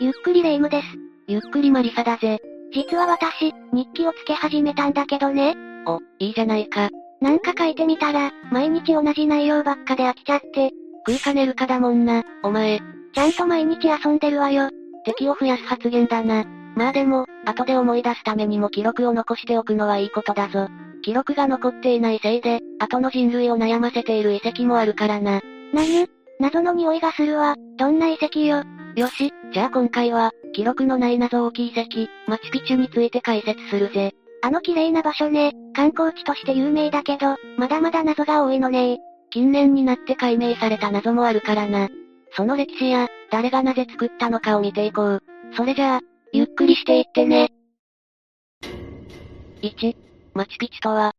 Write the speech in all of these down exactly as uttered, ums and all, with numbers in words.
ゆっくりレ夢ムです。ゆっくりマリサだぜ。実は私、日記をつけ始めたんだけどね。お、いいじゃないか。なんか書いてみたら、毎日同じ内容ばっかで飽きちゃって。食いかねるかだもんな、お前。ちゃんと毎日遊んでるわよ。敵を増やす発言だな。まあでも、後で思い出すためにも記録を残しておくのはいいことだぞ。記録が残っていないせいで、後の人類を悩ませている遺跡もあるからな。なに？謎の匂いがするわ。どんな遺跡よ。よし、じゃあ今回は、記録のない謎多き遺跡、マチュピチュについて解説するぜ。あの綺麗な場所ね、観光地として有名だけど、まだまだ謎が多いのねー。近年になって解明された謎もあるからな。その歴史や、誰がなぜ作ったのかを見ていこう。それじゃあ、ゆっくりしていってね。いち. マチュピチュとは。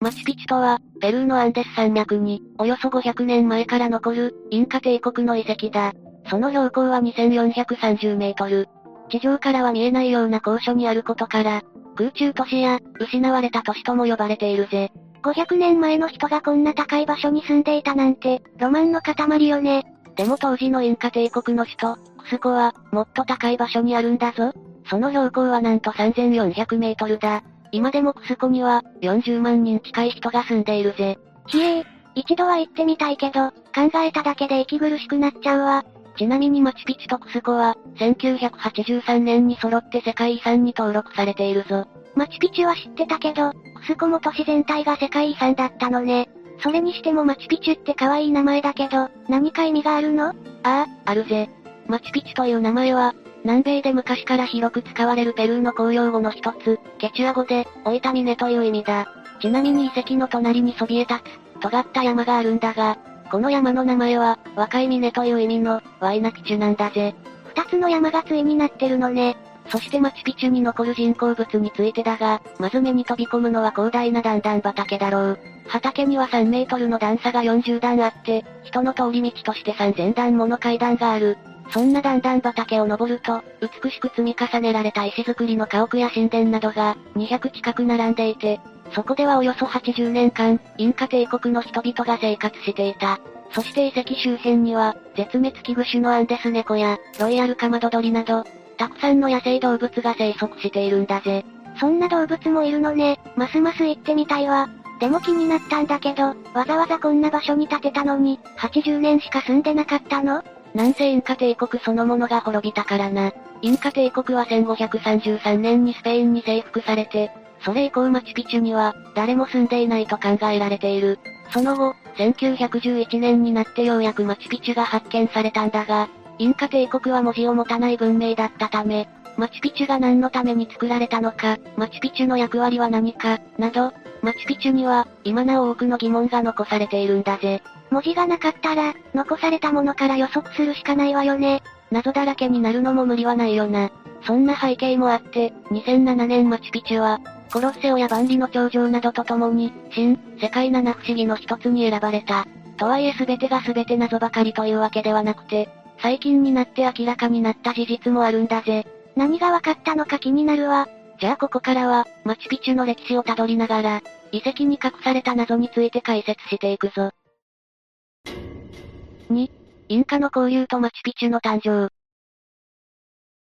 マチュピチュとは、ペルーのアンデス山脈に、およそごひゃくねんまえから残る、インカ帝国の遺跡だ。その標高はにせんよんひゃくさんじゅうメートル。地上からは見えないような高所にあることから、空中都市や、失われた都市とも呼ばれているぜ。ごひゃくねんまえの人がこんな高い場所に住んでいたなんて、ロマンの塊よね。でも当時のインカ帝国の首都、クスコは、もっと高い場所にあるんだぞ。その標高はなんとさんぜんよんひゃくメートルだ。今でもクスコには、よんじゅうまんにん近い人が住んでいるぜ。ひえー、一度は行ってみたいけど、考えただけで息苦しくなっちゃうわ。ちなみにマチュピチュとクスコは、せんきゅうひゃくはちじゅうさんねんに揃って世界遺産に登録されているぞ。マチュピチュは知ってたけど、クスコも都市全体が世界遺産だったのね。それにしてもマチュピチュって可愛い名前だけど、何か意味があるの？ああ、あるぜ。マチュピチュという名前は、南米で昔から広く使われるペルーの公用語の一つ、ケチュア語で、老いた峰という意味だ。ちなみに遺跡の隣にそびえ立つ、尖った山があるんだが、この山の名前は、若い峰という意味の、ワイナキチュなんだぜ。二つの山が対になってるのね。そしてマチュピチュに残る人工物についてだが、まず目に飛び込むのは広大な段々畑だろう。畑にはさんメートルの段差がよんじゅうだんあって、人の通り道としてさんぜんだんもの階段がある。そんな段々畑を登ると、美しく積み重ねられた石造りの家屋や神殿などが、にひゃくちかく並んでいて、そこではおよそはちじゅうねんかん、インカ帝国の人々が生活していた。そして遺跡周辺には、絶滅危惧種のアンデス猫や、ロイヤルカマドドリなど、たくさんの野生動物が生息しているんだぜ。そんな動物もいるのね、ますます行ってみたいわ。でも気になったんだけど、わざわざこんな場所に建てたのに、はちじゅうねんしか住んでなかったの？なんせインカ帝国そのものが滅びたからな。インカ帝国はせんごひゃくさんじゅうさんねんにスペインに征服されて、それ以降マチュピチュには、誰も住んでいないと考えられている。その後、せんきゅうひゃくじゅういちねんになってようやくマチュピチュが発見されたんだが、インカ帝国は文字を持たない文明だったため、マチュピチュが何のために作られたのか、マチュピチュの役割は何か、など、マチュピチュには、今なお多くの疑問が残されているんだぜ。文字がなかったら、残されたものから予測するしかないわよね。謎だらけになるのも無理はないよな。そんな背景もあって、にせんななねんマチュピチュは、コロッセオや万里の長城などとともに、新、世界七不思議の一つに選ばれた。とはいえ全てが全て謎ばかりというわけではなくて、最近になって明らかになった事実もあるんだぜ。何が分かったのか気になるわ。じゃあここからは、マチュピチュの歴史をたどりながら、遺跡に隠された謎について解説していくぞ。に. インカの交流とマチュピチュの誕生。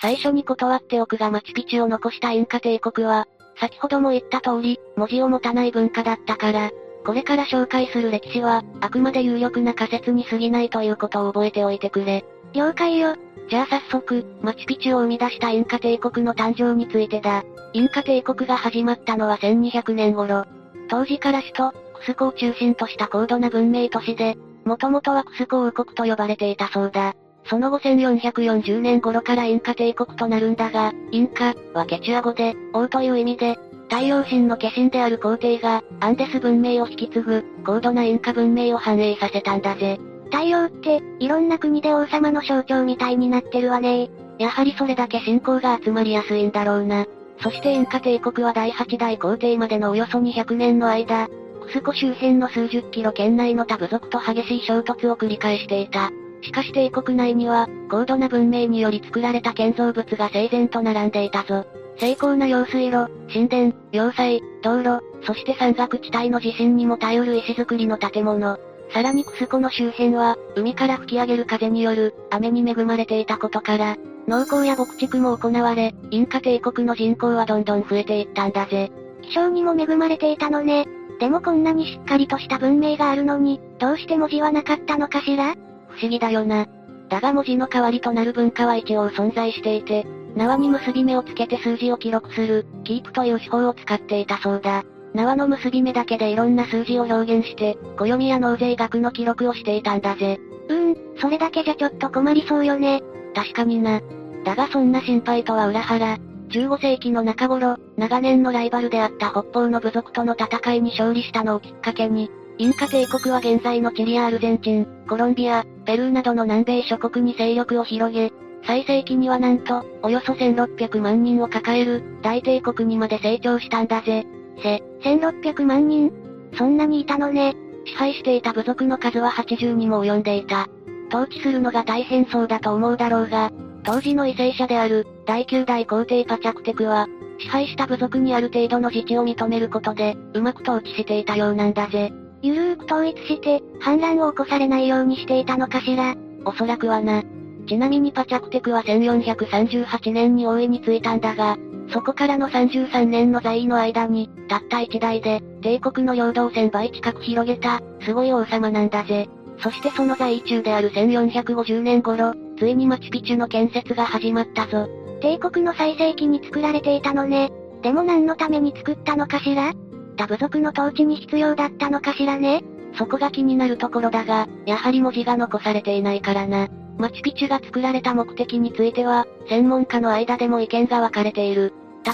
最初に断っておくがマチュピチュを残したインカ帝国は、先ほども言った通り、文字を持たない文化だったから、これから紹介する歴史は、あくまで有力な仮説に過ぎないということを覚えておいてくれ。了解よ。じゃあ早速、マチュピチュを生み出したインカ帝国の誕生についてだ。インカ帝国が始まったのはせんにひゃくねんごろ。当時から首都、クスコを中心とした高度な文明都市で、もともとはクスコ王国と呼ばれていたそうだ。その後せんよんひゃくよんじゅうねんごろからインカ帝国となるんだが、インカはケチュア語で、王という意味で、太陽神の化身である皇帝が、アンデス文明を引き継ぐ、高度なインカ文明を繁栄させたんだぜ。太陽って、いろんな国で王様の象徴みたいになってるわねー。やはりそれだけ信仰が集まりやすいんだろうな。そしてインカ帝国はだいはちだい皇帝までのおよそにひゃくねんの間、クスコ周辺の数十キロ圏内の他部族と激しい衝突を繰り返していた。しかし帝国内には、高度な文明により作られた建造物が整然と並んでいたぞ。精巧な用水路、神殿、要塞、道路、そして山岳地帯の地震にも耐えうる石造りの建物。さらにクスコの周辺は、海から吹き上げる風による、雨に恵まれていたことから、農耕や牧畜も行われ、インカ帝国の人口はどんどん増えていったんだぜ。気象にも恵まれていたのね。でもこんなにしっかりとした文明があるのに、どうして文字はなかったのかしら？不思議だよな。だが文字の代わりとなる文化は一応存在していて、縄に結び目をつけて数字を記録する、キープという手法を使っていたそうだ。縄の結び目だけでいろんな数字を表現して、暦や納税額の記録をしていたんだぜ。うーん、それだけじゃちょっと困りそうよね。確かにな。だがそんな心配とは裏腹、じゅうごせいきの中頃、長年のライバルであった北方の部族との戦いに勝利したのをきっかけに、インカ帝国は現在のチリやアルゼンチン、コロンビア、ペルーなどの南米諸国に勢力を広げ、最盛期にはなんと、およそせんろっぴゃくまんにんを抱える、大帝国にまで成長したんだぜ。せ、せんろっぴゃくまんにん？そんなにいたのね。支配していた部族の数ははちじゅうにも及んでいた。統治するのが大変そうだと思うだろうが、当時の為政者である、だいきゅうだい皇帝パチャクテクは、支配した部族にある程度の自治を認めることで、うまく統治していたようなんだぜ。ゆるーく統一して、反乱を起こされないようにしていたのかしら。おそらくはな。ちなみにパチャクテクはせんよんひゃくさんじゅうはちねんに王位に就いたんだが、そこからのさんじゅうさんねんの在位の間に、たった一代で、帝国の領土をせんばい近く広げた、すごい王様なんだぜ。そしてその在位中であるせんよんひゃくごじゅうねん頃、ついにマチュピチュの建設が始まったぞ。帝国の最盛期に作られていたのね。でも何のために作ったのかしら？他部族の統治に必要だったのかしらね。そこが気になるところだが、やはり文字が残されていないからな。マチュピチュが作られた目的については、専門家の間でも意見が分かれている。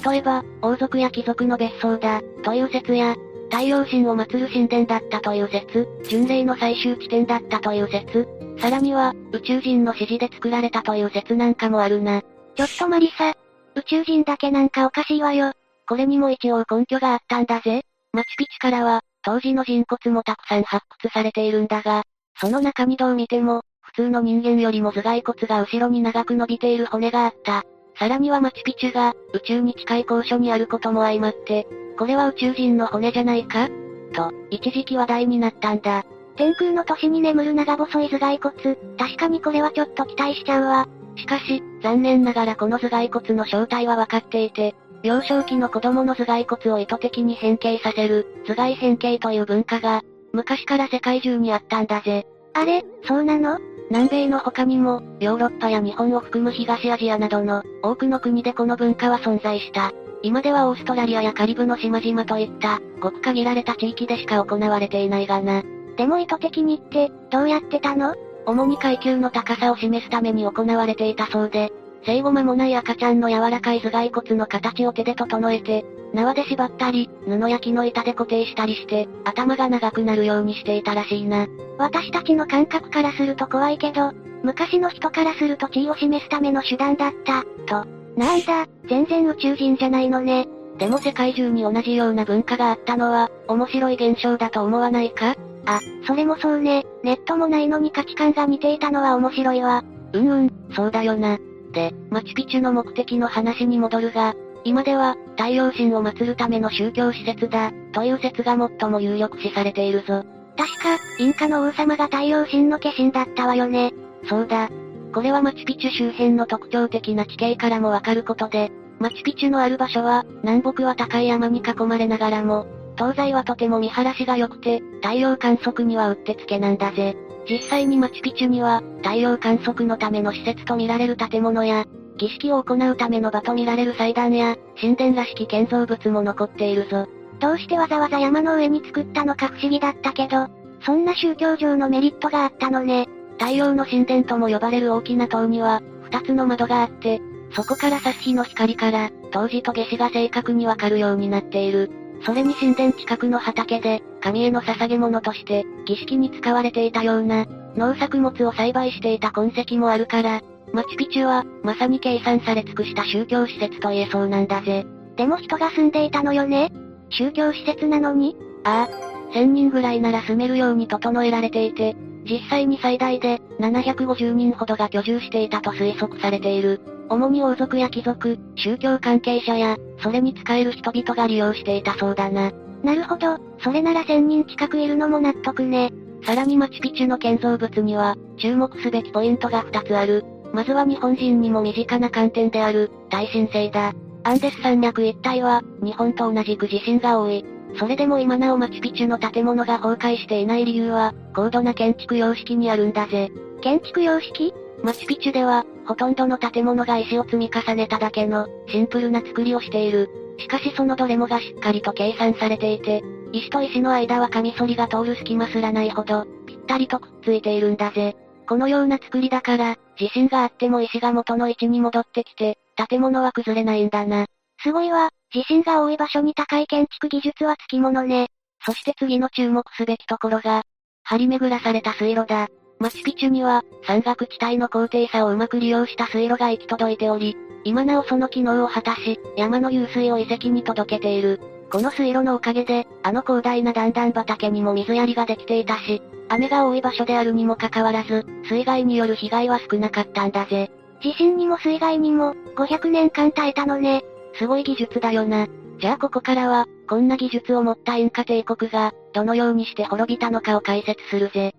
例えば、王族や貴族の別荘だ、という説や、太陽神を祀る神殿だったという説、巡礼の最終地点だったという説、さらには、宇宙人の指示で作られたという説なんかもあるな。ちょっとマリサ、宇宙人だけなんかおかしいわよ。これにも一応根拠があったんだぜ。マチュピチュからは、当時の人骨もたくさん発掘されているんだが、その中にどう見ても、普通の人間よりも頭蓋骨が後ろに長く伸びている骨があった。さらにはマチュピチュが、宇宙に近い高所にあることも相まって、これは宇宙人の骨じゃないか？と、一時期話題になったんだ。天空の都市に眠る長細い頭蓋骨、確かにこれはちょっと期待しちゃうわ。しかし、残念ながらこの頭蓋骨の正体は分かっていて、幼少期の子供の頭蓋骨を意図的に変形させる、頭蓋変形という文化が、昔から世界中にあったんだぜ。あれ、そうなの？南米の他にも、ヨーロッパや日本を含む東アジアなどの多くの国でこの文化は存在した。今ではオーストラリアやカリブの島々といった、ごく限られた地域でしか行われていないがな。でも意図的にって、どうやってたの？主に階級の高さを示すために行われていたそうで、生後間もない赤ちゃんの柔らかい頭蓋骨の形を手で整えて、縄で縛ったり、布や木の板で固定したりして、頭が長くなるようにしていたらしいな。私たちの感覚からすると怖いけど、昔の人からすると地位を示すための手段だった、と。なんだ、全然宇宙人じゃないのね。でも世界中に同じような文化があったのは、面白い現象だと思わないか？あ、それもそうね。ネットもないのに価値観が似ていたのは面白いわ。うんうん、そうだよな。で、マチュピチュの目的の話に戻るが、今では、太陽神を祀るための宗教施設だ、という説が最も有力視されているぞ。確か、インカの王様が太陽神の化身だったわよね。そうだ。これはマチュピチュ周辺の特徴的な地形からもわかることで、マチュピチュのある場所は、南北は高い山に囲まれながらも、東西はとても見晴らしが良くて、太陽観測にはうってつけなんだぜ。実際にマチュピチュには、太陽観測のための施設と見られる建物や、儀式を行うための場と見られる祭壇や、神殿らしき建造物も残っているぞ。どうしてわざわざ山の上に作ったのか不思議だったけど、そんな宗教上のメリットがあったのね。太陽の神殿とも呼ばれる大きな塔には、二つの窓があって、そこから差す日の光から、冬至と夏至が正確にわかるようになっている。それに神殿近くの畑で、神への捧げ物として、儀式に使われていたような、農作物を栽培していた痕跡もあるから、マチュピチュは、まさに計算され尽くした宗教施設と言えそうなんだぜ。でも人が住んでいたのよね？宗教施設なのに？ああ、せんにんぐらいなら住めるように整えられていて、実際に最大で、ななひゃくごじゅうにんほどが居住していたと推測されている。主に王族や貴族、宗教関係者や、それに仕える人々が利用していたそうだな。なるほど、それならせんにん近くいるのも納得ね。さらにマチュピチュの建造物には、注目すべきポイントがふたつある。まずは日本人にも身近な観点である、耐震性だ。アンデス山脈一帯は、日本と同じく地震が多い。それでも今なおマチュピチュの建物が崩壊していない理由は、高度な建築様式にあるんだぜ。建築様式？マチュピチュでは、ほとんどの建物が石を積み重ねただけの、シンプルな作りをしている。しかしそのどれもがしっかりと計算されていて、石と石の間はカミソリが通る隙間すらないほど、ぴったりとくっついているんだぜ。このような作りだから、地震があっても石が元の位置に戻ってきて、建物は崩れないんだな。すごいわ、地震が多い場所に高い建築技術はつきものね。そして次の注目すべきところが、張り巡らされた水路だ。マチュピチュには、山岳地帯の高低差をうまく利用した水路が行き届いており、今なおその機能を果たし、山の湧水を遺跡に届けている。この水路のおかげで、あの広大な段々畑にも水やりができていたし、雨が多い場所であるにもかかわらず、水害による被害は少なかったんだぜ。地震にも水害にも、ごひゃくねんかん耐えたのね。すごい技術だよな。じゃあここからは、こんな技術を持ったインカ帝国が、どのようにして滅びたのかを解説するぜ。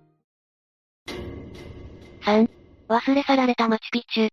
さん. 忘れ去られたマチュピチュ。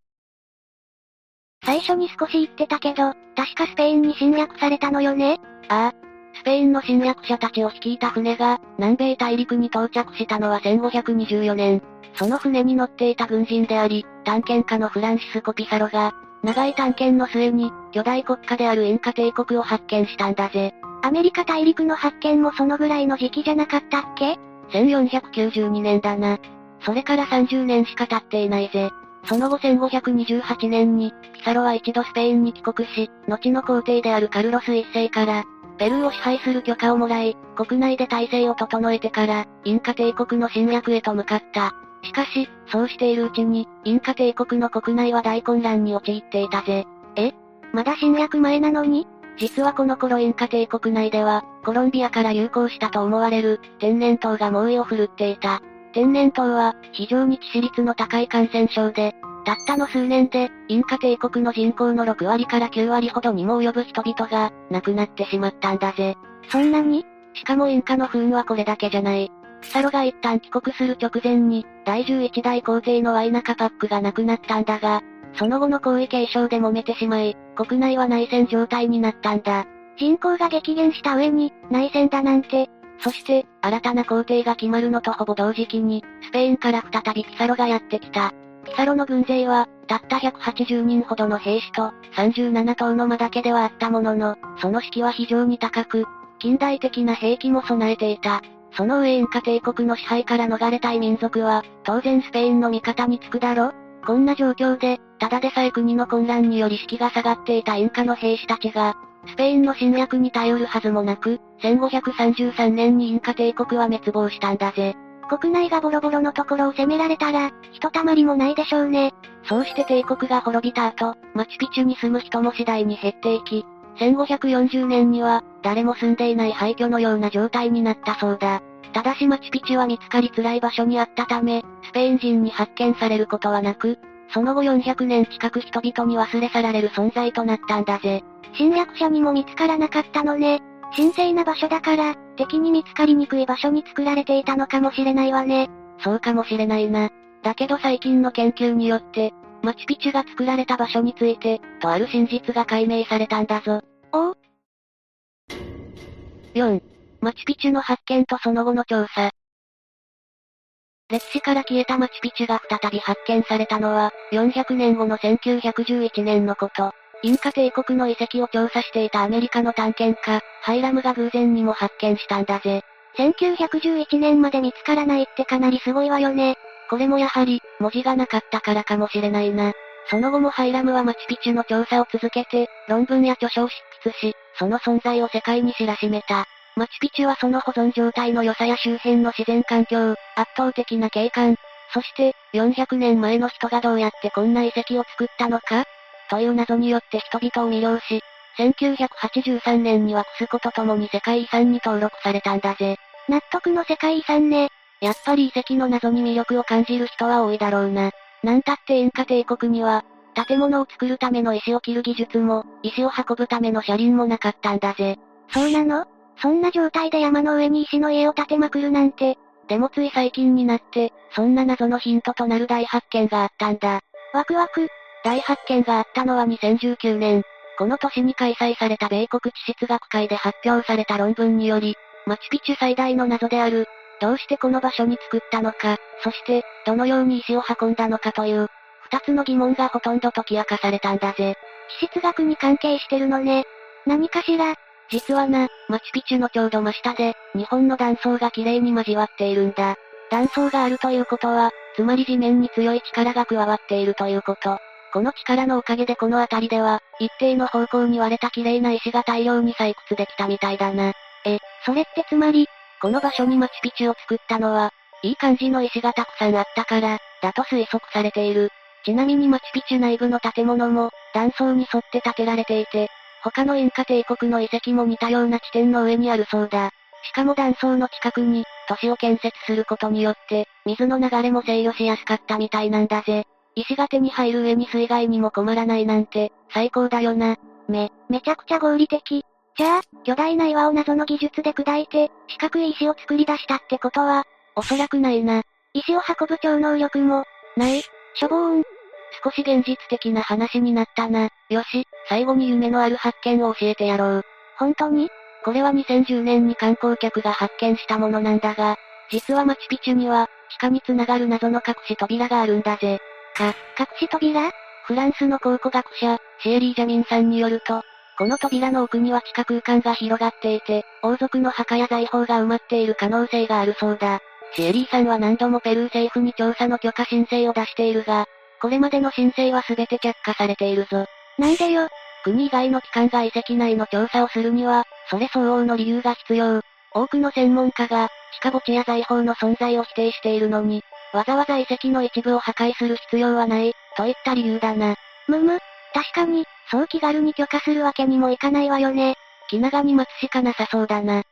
最初に少し言ってたけど、確かスペインに侵略されたのよね？ああ。スペインの侵略者たちを率いた船が、南米大陸に到着したのはせんごひゃくにじゅうよねん。その船に乗っていた軍人であり、探検家のフランシスコ・ピサロが、長い探検の末に、巨大国家であるインカ帝国を発見したんだぜ。アメリカ大陸の発見もそのぐらいの時期じゃなかったっけ？ せんよんひゃくきゅうじゅうにねんだな。それからさんじゅうねんしか経っていないぜ。その後せんごひゃくにじゅうはちねんに、ピサロは一度スペインに帰国し、後の皇帝であるカルロス一世から、ペルーを支配する許可をもらい、国内で体制を整えてから、インカ帝国の侵略へと向かった。しかし、そうしているうちに、インカ帝国の国内は大混乱に陥っていたぜ。え？まだ侵略前なのに？実はこの頃インカ帝国内では、コロンビアから流行したと思われる、天然痘が猛威を振るっていた。天然痘は、非常に致死率の高い感染症で、たったの数年で、インカ帝国の人口のろくわりからきゅうわりほどにも及ぶ人々が、亡くなってしまったんだぜ。そんなに？しかもインカの不運はこれだけじゃない。ピサロが一旦帰国する直前に、だいじゅういちだい皇帝のワイナカパックが亡くなったんだが、その後の皇位継承で揉めてしまい、国内は内戦状態になったんだ。人口が激減した上に、内戦だなんて。そして、新たな皇帝が決まるのとほぼ同時期に、スペインから再びピサロがやってきた。ピサロの軍勢は、たったひゃくはちじゅうにんほどの兵士と、さんじゅうななとうの馬だけではあったものの、その士気は非常に高く、近代的な兵器も備えていた。その上インカ帝国の支配から逃れたい民族は、当然スペインの味方につくだろ？こんな状況で、ただでさえ国の混乱により士気が下がっていたインカの兵士たちが、スペインの侵略に頼るはずもなく、せんごひゃくさんじゅうさんねんにインカ帝国は滅亡したんだぜ。国内がボロボロのところを攻められたら、ひとたまりもないでしょうね。そうして帝国が滅びた後、マチュピチュに住む人も次第に減っていき、せんごひゃくよんじゅうねんには、誰も住んでいない廃墟のような状態になったそうだ。ただしマチュピチュは見つかりづらい場所にあったため、スペイン人に発見されることはなく、その後よんひゃくねん近く人々に忘れ去られる存在となったんだぜ。侵略者にも見つからなかったのね。神聖な場所だから、敵に見つかりにくい場所に作られていたのかもしれないわね。そうかもしれないな。だけど最近の研究によって、マチュピチュが作られた場所について、とある真実が解明されたんだぞ。おう。よん. マチュピチュの発見とその後の調査。歴史から消えたマチュピチュが再び発見されたのは、よんひゃくねんごのせんきゅうひゃくじゅういちねんのこと。インカ帝国の遺跡を調査していたアメリカの探検家、ハイラムが偶然にも発見したんだぜ。せんきゅうひゃくじゅういちねんまで見つからないってかなりすごいわよね。これもやはり、文字がなかったからかもしれないな。その後もハイラムはマチュピチュの調査を続けて、論文や著書を執筆し、その存在を世界に知らしめた。マチュピチュはその保存状態の良さや周辺の自然環境、圧倒的な景観、そして、よんひゃくねんまえの人がどうやってこんな遺跡を作ったのかという謎によって人々を魅了し、せんきゅうひゃくはちじゅうさんねんにはクスコと共に世界遺産に登録されたんだぜ。納得の世界遺産ね。やっぱり遺跡の謎に魅力を感じる人は多いだろうな。なんたってインカ帝国には、建物を作るための石を切る技術も、石を運ぶための車輪もなかったんだぜ。そうなの？そんな状態で山の上に石の家を建てまくるなんて、でもつい最近になって、そんな謎のヒントとなる大発見があったんだ。ワクワク。大発見があったのはにせんじゅうきゅうねん、この年に開催された米国地質学会で発表された論文により、マチュピチュ最大の謎である、どうしてこの場所に作ったのか、そして、どのように石を運んだのかという、二つの疑問がほとんど解き明かされたんだぜ。地質学に関係してるのね。何かしら。実はな、マチュピチュのちょうど真下で、にほんの断層が綺麗に交わっているんだ。断層があるということは、つまり地面に強い力が加わっているということ。この力のおかげでこの辺りでは、一定の方向に割れた綺麗な石が大量に採掘できたみたいだな。え、それってつまり、この場所にマチュピチュを作ったのは、いい感じの石がたくさんあったから、だと推測されている。ちなみにマチュピチュ内部の建物も、断層に沿って建てられていて、他のインカ帝国の遺跡も似たような地点の上にあるそうだ。しかも断層の近くに、都市を建設することによって、水の流れも制御しやすかったみたいなんだぜ。石が手に入る上に水害にも困らないなんて、最高だよな。め、めちゃくちゃ合理的。じゃあ、巨大な岩を謎の技術で砕いて、四角い石を作り出したってことは、おそらくないな。石を運ぶ超能力も、ない、しょぼーん。少し現実的な話になったな。よし、最後に夢のある発見を教えてやろう。本当に？これはにせんじゅうねんに観光客が発見したものなんだが、実はマチュピチュには、地下に繋がる謎の隠し扉があるんだぜ。か、隠し扉？フランスの考古学者、シエリー・ジャミンさんによると、この扉の奥には地下空間が広がっていて、王族の墓や財宝が埋まっている可能性があるそうだ。シエリーさんは何度もペルー政府に調査の許可申請を出しているが、これまでの申請は全て却下されているぞ。なんでよ。国以外の機関が遺跡内の調査をするには、それ相応の理由が必要。多くの専門家が、地下墓地や財宝の存在を否定しているのに、わざわざ遺跡の一部を破壊する必要はない、といった理由だな。むむ、確かに、そう気軽に許可するわけにもいかないわよね。気長に待つしかなさそうだな。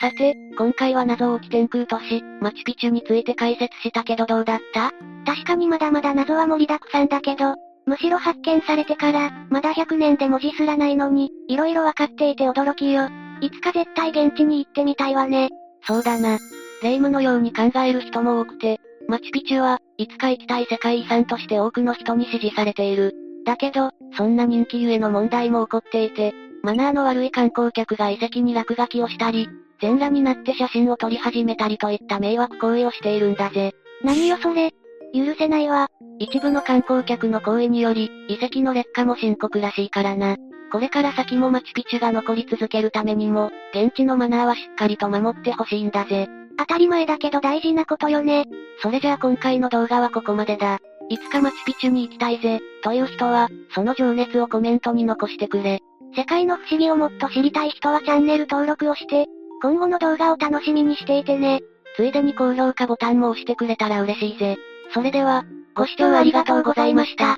さて、今回は謎多き天空都市、マチュピチュについて解説したけどどうだった？確かにまだまだ謎は盛りだくさんだけど、むしろ発見されてから、まだひゃくねんで文字すらないのに、いろいろわかっていて驚きよ。いつか絶対現地に行ってみたいわね。そうだな。霊夢のように考える人も多くて、マチュピチュはいつか行きたい世界遺産として多くの人に支持されている。だけど、そんな人気ゆえの問題も起こっていて、マナーの悪い観光客が遺跡に落書きをしたり、全裸になって写真を撮り始めたりといった迷惑行為をしているんだぜ。何よそれ。許せないわ。一部の観光客の行為により、遺跡の劣化も深刻らしいからな。これから先もマチュピチュが残り続けるためにも、現地のマナーはしっかりと守ってほしいんだぜ。当たり前だけど大事なことよね。それじゃあ今回の動画はここまでだ。いつかマチュピチュに行きたいぜ、という人は、その情熱をコメントに残してくれ。世界の不思議をもっと知りたい人はチャンネル登録をして、今後の動画を楽しみにしていてね。ついでに高評価ボタンも押してくれたら嬉しいぜ。それでは、ご視聴ありがとうございました。